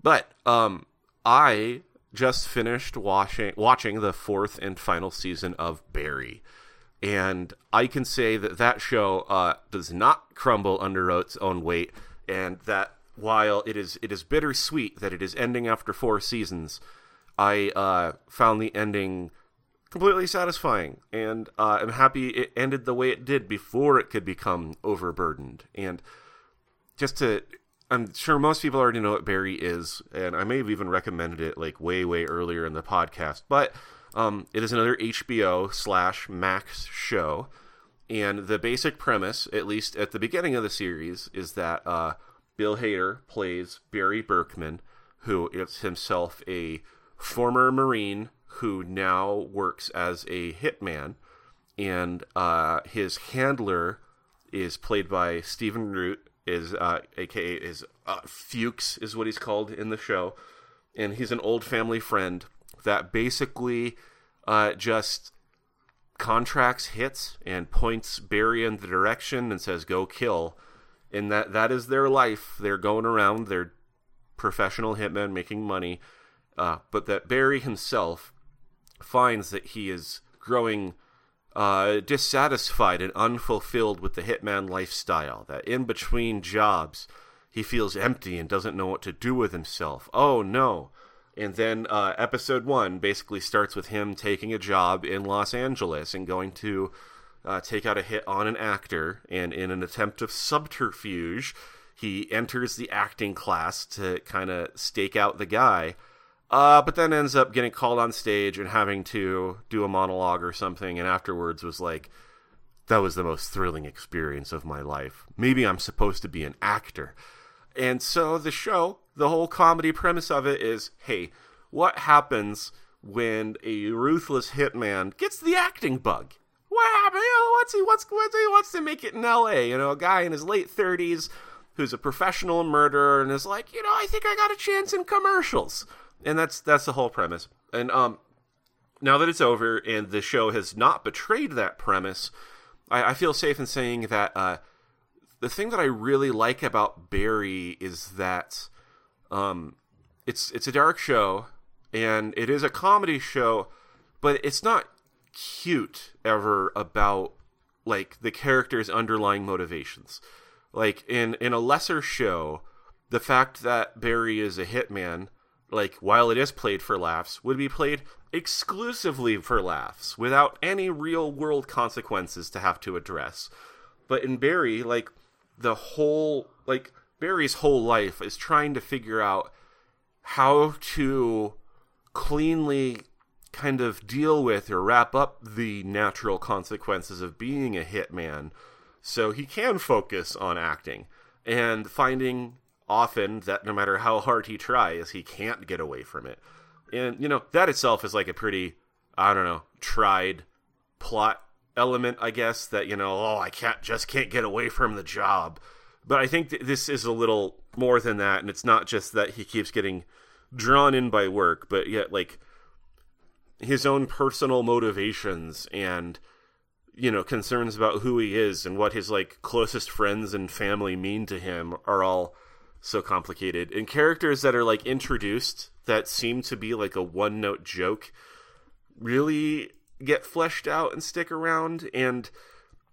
But um, I just finished watching, watching the fourth and final season of Barry. And I can say that that show uh, does not crumble under its own weight. And that while it is it is bittersweet that it is ending after four seasons, I uh, found the ending completely satisfying. And uh, I'm happy it ended the way it did before it could become overburdened. And just to, I'm sure most people already know what Barry is, and I may have even recommended it like way, way earlier in the podcast. But um, it is another H B O slash Max show. And the basic premise, at least at the beginning of the series, is that uh, Bill Hader plays Barry Berkman, who is himself a former Marine who now works as a hitman. And uh, his handler is played by Stephen Root, is uh, a k a is, uh, Fuchs is what he's called in the show. And he's an old family friend that basically uh, just... contracts hits and points Barry in the direction and says go kill, and that that is their life. They're going around, they're professional hitmen making money, uh, but that Barry himself finds that he is growing uh, dissatisfied and unfulfilled with the hitman lifestyle, that in between jobs he feels empty and doesn't know what to do with himself. Oh no. And then uh, episode one basically starts with him taking a job in Los Angeles and going to uh, take out a hit on an actor. And in an attempt of subterfuge, he enters the acting class to kind of stake out the guy. Uh, but then ends up getting called on stage and having to do a monologue or something. And afterwards was like, that was the most thrilling experience of my life. Maybe I'm supposed to be an actor. And so the show... the whole comedy premise of it is, hey, what happens when a ruthless hitman gets the acting bug? What happens? You know, what's he, what's, what's he wants to make it in L A? You know, a guy in his late thirties who's a professional murderer and is like, you know, I think I got a chance in commercials. And that's that's the whole premise. And um, now that it's over and the show has not betrayed that premise, I, I feel safe in saying that uh, the thing that I really like about Barry is that... Um, it's it's a dark show, and it is a comedy show, but it's not cute ever about, like, the character's underlying motivations. Like, in, in a lesser show, the fact that Barry is a hitman, like, while it is played for laughs, would be played exclusively for laughs, without any real-world consequences to have to address. But in Barry, like, the whole, like... Barry's whole life is trying to figure out how to cleanly kind of deal with or wrap up the natural consequences of being a hitman so he can focus on acting, and finding often that no matter how hard he tries, he can't get away from it. And, you know, that itself is like a pretty, I don't know, tried plot element, I guess, that, you know, oh, I can't just can't get away from the job. But I think th- this is a little more than that, and it's not just that he keeps getting drawn in by work, but yet, like, his own personal motivations and, you know, concerns about who he is and what his, like, closest friends and family mean to him are all so complicated. And characters that are, like, introduced that seem to be, like, a one-note joke really get fleshed out and stick around, and...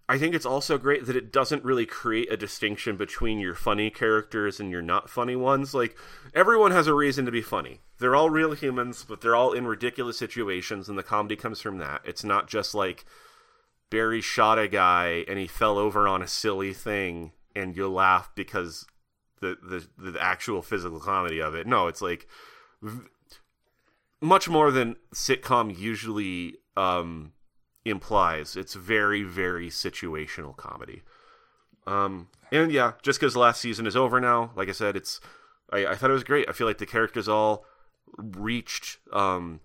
I think it's also great that it doesn't really create a distinction between your funny characters and your not funny ones. Like, everyone has a reason to be funny. They're all real humans, but they're all in ridiculous situations, and the comedy comes from that. It's not just like Barry shot a guy and he fell over on a silly thing and you laugh because the the, the actual physical comedy of it. No, it's like v- much more than sitcom usually... Um, implies. It's very, very situational comedy. Um, and yeah, just because last season is over now, like I said, it's, I, I thought it was great. I feel like the characters all reached, um,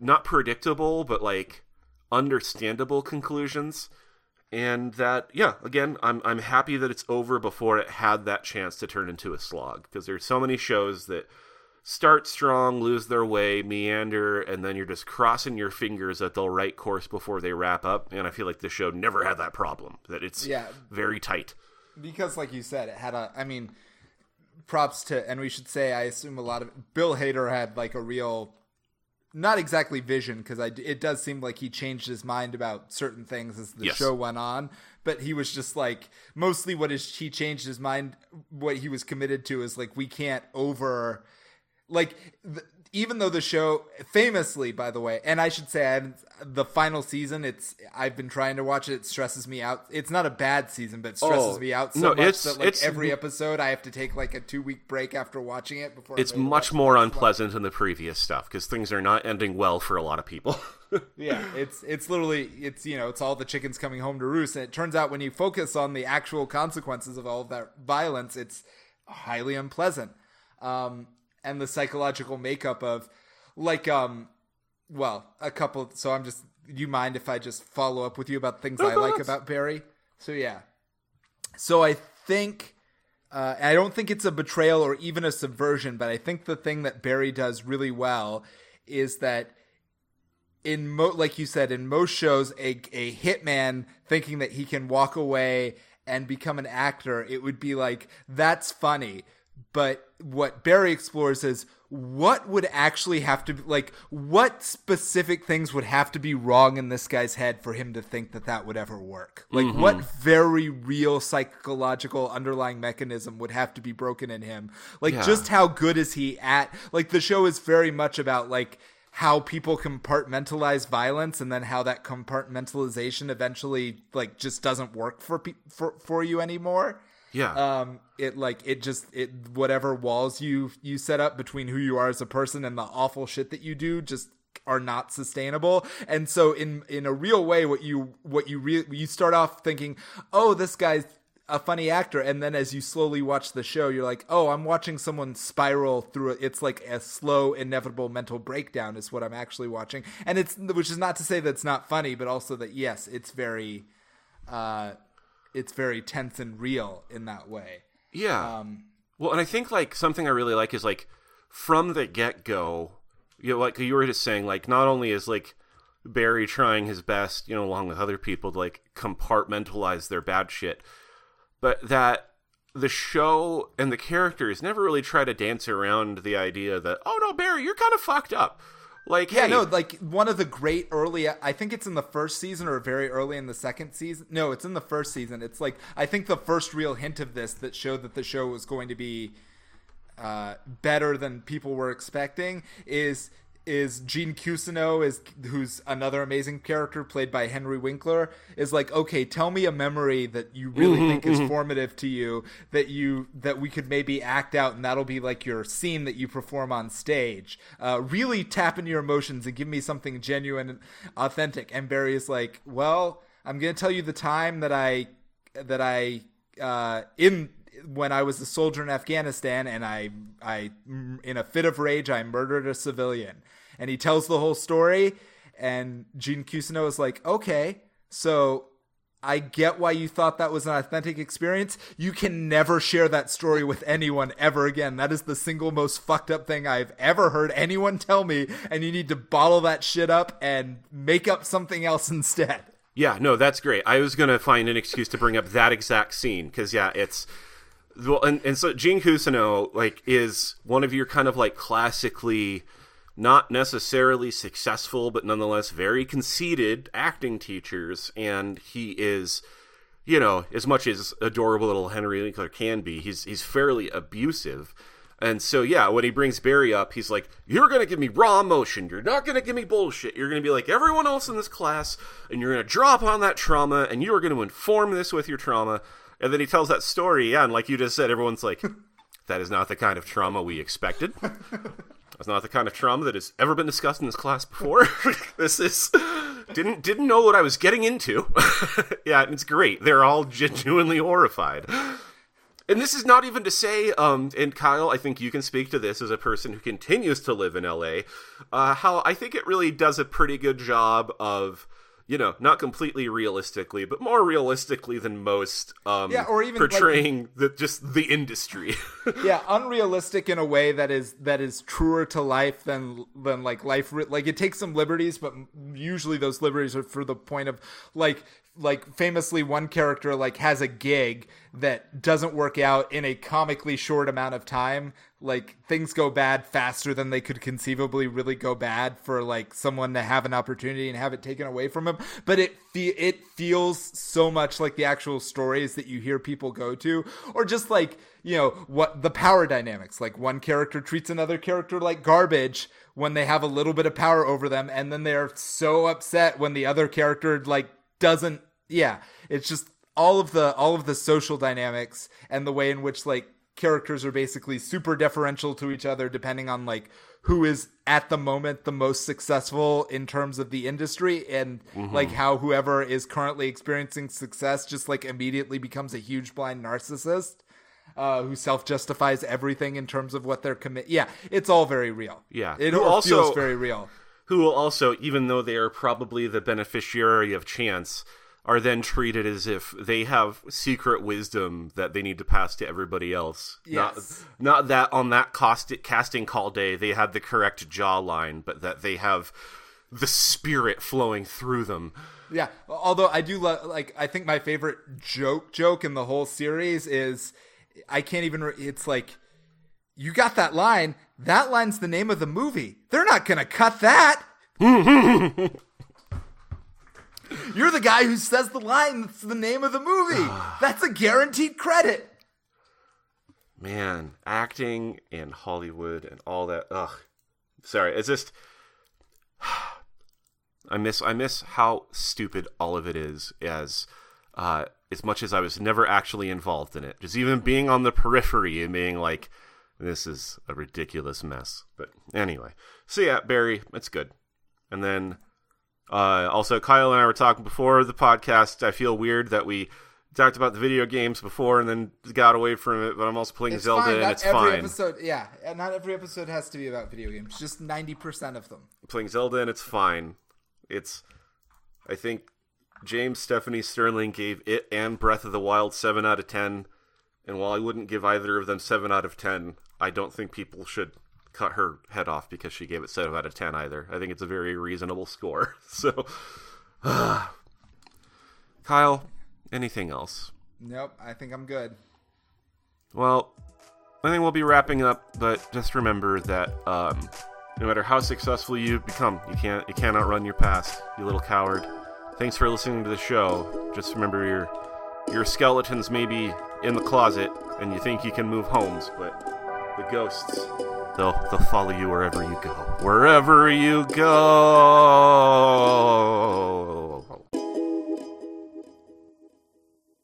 not predictable, but like understandable conclusions. And that, yeah, again, I'm I'm happy that it's over before it had that chance to turn into a slog. Because there's so many shows that start strong, lose their way, meander, and then you're just crossing your fingers that they'll right course before they wrap up. And I feel like this show never had that problem. That it's yeah. very tight. Because, like you said, it had a, I mean, props to, and we should say, I assume a lot of, Bill Hader had like a real... Not exactly vision, because I, it does seem like he changed his mind about certain things as the yes. show went on. But he was just like, mostly what is, he changed his mind, what he was committed to is like, we can't over... Like, th- even though the show, famously, by the way, and I should say, I the final season, it's I've been trying to watch it, it stresses me out. It's not a bad season, but it stresses oh, me out so no, much it's, that like it's, every episode I have to take like a two-week break after watching it. Before It's much more unpleasant than the previous stuff, because things are not ending well for a lot of people. yeah, it's it's literally, it's you know, it's all the chickens coming home to roost, and it turns out when you focus on the actual consequences of all of that violence, it's highly unpleasant. Um And the psychological makeup of, like, um, well, a couple. So I'm just, you mind if I just follow up with you about things I like about Barry? So, yeah. So I think, uh, I don't think it's a betrayal or even a subversion, but I think the thing that Barry does really well is that in, mo- like you said, in most shows, a, a hitman thinking that he can walk away and become an actor, it would be like, that's funny. But what Barry explores is what would actually have to be, like, what specific things would have to be wrong in this guy's head for him to think that that would ever work? Like, mm-hmm. what very real psychological underlying mechanism would have to be broken in him? Like, yeah. just how good is he at, like, the show is very much about, like, how people compartmentalize violence and then how that compartmentalization eventually, like, just doesn't work for pe- for, for you anymore. Yeah. Um, it like, it just, it, whatever walls you, you set up between who you are as a person and the awful shit that you do just are not sustainable. And so in, in a real way, what you, what you really, you start off thinking, oh, this guy's a funny actor. And then as you slowly watch the show, you're like, oh, I'm watching someone spiral through it. It's like a slow, inevitable mental breakdown is what I'm actually watching. And it's, which is not to say that's not funny, but also that, yes, it's very, uh, it's very tense and real in that way. Yeah. Um, well, and I think like something I really like is like from the get go, you know, like you were just saying, like not only is like Barry trying his best, you know, along with other people to like compartmentalize their bad shit, but that the show and the characters never really try to dance around the idea that, oh no, Barry, you're kind of fucked up. Like, yeah, hey. no, like one of the great early, I think it's in the first season or very early in the second season. No, it's in the first season. It's like, I think the first real hint of this that showed that the show was going to be uh, better than people were expecting is, is Gene Cousineau is who's another amazing character played by Henry Winkler is like, okay, tell me a memory that you really mm-hmm, think mm-hmm. is formative to you that you, that we could maybe act out. And that'll be like your scene that you perform on stage, uh, really tap into your emotions and give me something genuine and authentic. And Barry is like, well, I'm going to tell you the time that I, that I, uh, in, when I was a soldier in Afghanistan and I, I, in a fit of rage, I murdered a civilian. And he tells the whole story and Gene Cousineau is like, okay, so I get why you thought that was an authentic experience. You can never share that story with anyone ever again. That is the single most fucked up thing I've ever heard anyone tell me. And you need to bottle that shit up and make up something else instead. Yeah, no, that's great. I was going to find an excuse to bring up that exact scene. Cause yeah, it's, Well, and, and so Gene Cousineau, like, is one of your kind of, like, classically not necessarily successful, but nonetheless very conceited acting teachers. And he is, you know, as much as adorable little Henry Winkler can be, he's he's fairly abusive. And so, yeah, when he brings Barry up, he's like, you're going to give me raw emotion. You're not going to give me bullshit. You're going to be like everyone else in this class, and you're going to drop on that trauma, and you are going to inform this with your trauma. And then he tells that story, yeah, and like you just said, everyone's like, that is not the kind of trauma we expected. That's not the kind of trauma that has ever been discussed in this class before. This is, didn't didn't know what I was getting into. Yeah, and it's great. They're all genuinely horrified. And this is not even to say, um, and Kyle, I think you can speak to this as a person who continues to live in L A, uh, how I think it really does a pretty good job of you know, not completely realistically, but more realistically than most, um, yeah, or even portraying like, the, just the industry. Yeah, unrealistic in a way that is that is truer to life than than like life. Like it takes some liberties, but usually those liberties are for the point of like. Like famously one character like has a gig that doesn't work out in a comically short amount of time. Like things go bad faster than they could conceivably really go bad for like someone to have an opportunity and have it taken away from him. But it fe- it feels so much like the actual stories that you hear people go to, or just like, you know, what the power dynamics, like one character treats another character like garbage when they have a little bit of power over them. And then they're so upset when the other character like doesn't. Yeah, it's just all of the all of the social dynamics and the way in which like characters are basically super deferential to each other depending on like who is at the moment the most successful in terms of the industry, and mm-hmm. like how whoever is currently experiencing success just like immediately becomes a huge blind narcissist uh, who self-justifies everything in terms of what they're commit. Yeah, it's all very real. Yeah, it all also- feels very real. Who will also, even though they are probably the beneficiary of chance, are then treated as if they have secret wisdom that they need to pass to everybody else. Yes. Not, not that on that caustic casting call day they had the correct jawline, but that they have the spirit flowing through them. Yeah, although I do love, like, I think my favorite joke joke in the whole series is, I can't even, re- it's like, you got that line. That line's the name of the movie. They're not going to cut that. You're the guy who says the line that's the name of the movie. That's a guaranteed credit. Man, acting and Hollywood and all that. Ugh. Sorry, it's just... I miss I miss how stupid all of it is as... Uh, as much as I was never actually involved in it. Just even being on the periphery and being like... This is a ridiculous mess. But anyway. So yeah, Barry, it's good. And then uh, also Kyle and I were talking before the podcast. I feel weird that we talked about the video games before and then got away from it. But I'm also playing it's Zelda fine. and not it's every fine. Episode, yeah, not every episode has to be about video games. Just ninety percent of them. I'm playing Zelda and it's fine. It's, I think, James Stephanie Sterling gave it and Breath of the Wild seven out of ten. And while I wouldn't give either of them seven out of ten, I don't think people should cut her head off because she gave it seven out of ten either. I think it's a very reasonable score. So, uh, Kyle, anything else? Nope, I think I'm good. Well, I think we'll be wrapping up, but just remember that um, no matter how successful you become, you can't, you cannot run your past, you little coward. Thanks for listening to the show. Just remember your your skeletons may be in the closet, and you think you can move homes, but the ghosts, they'll, they'll follow you wherever you go. Wherever you go!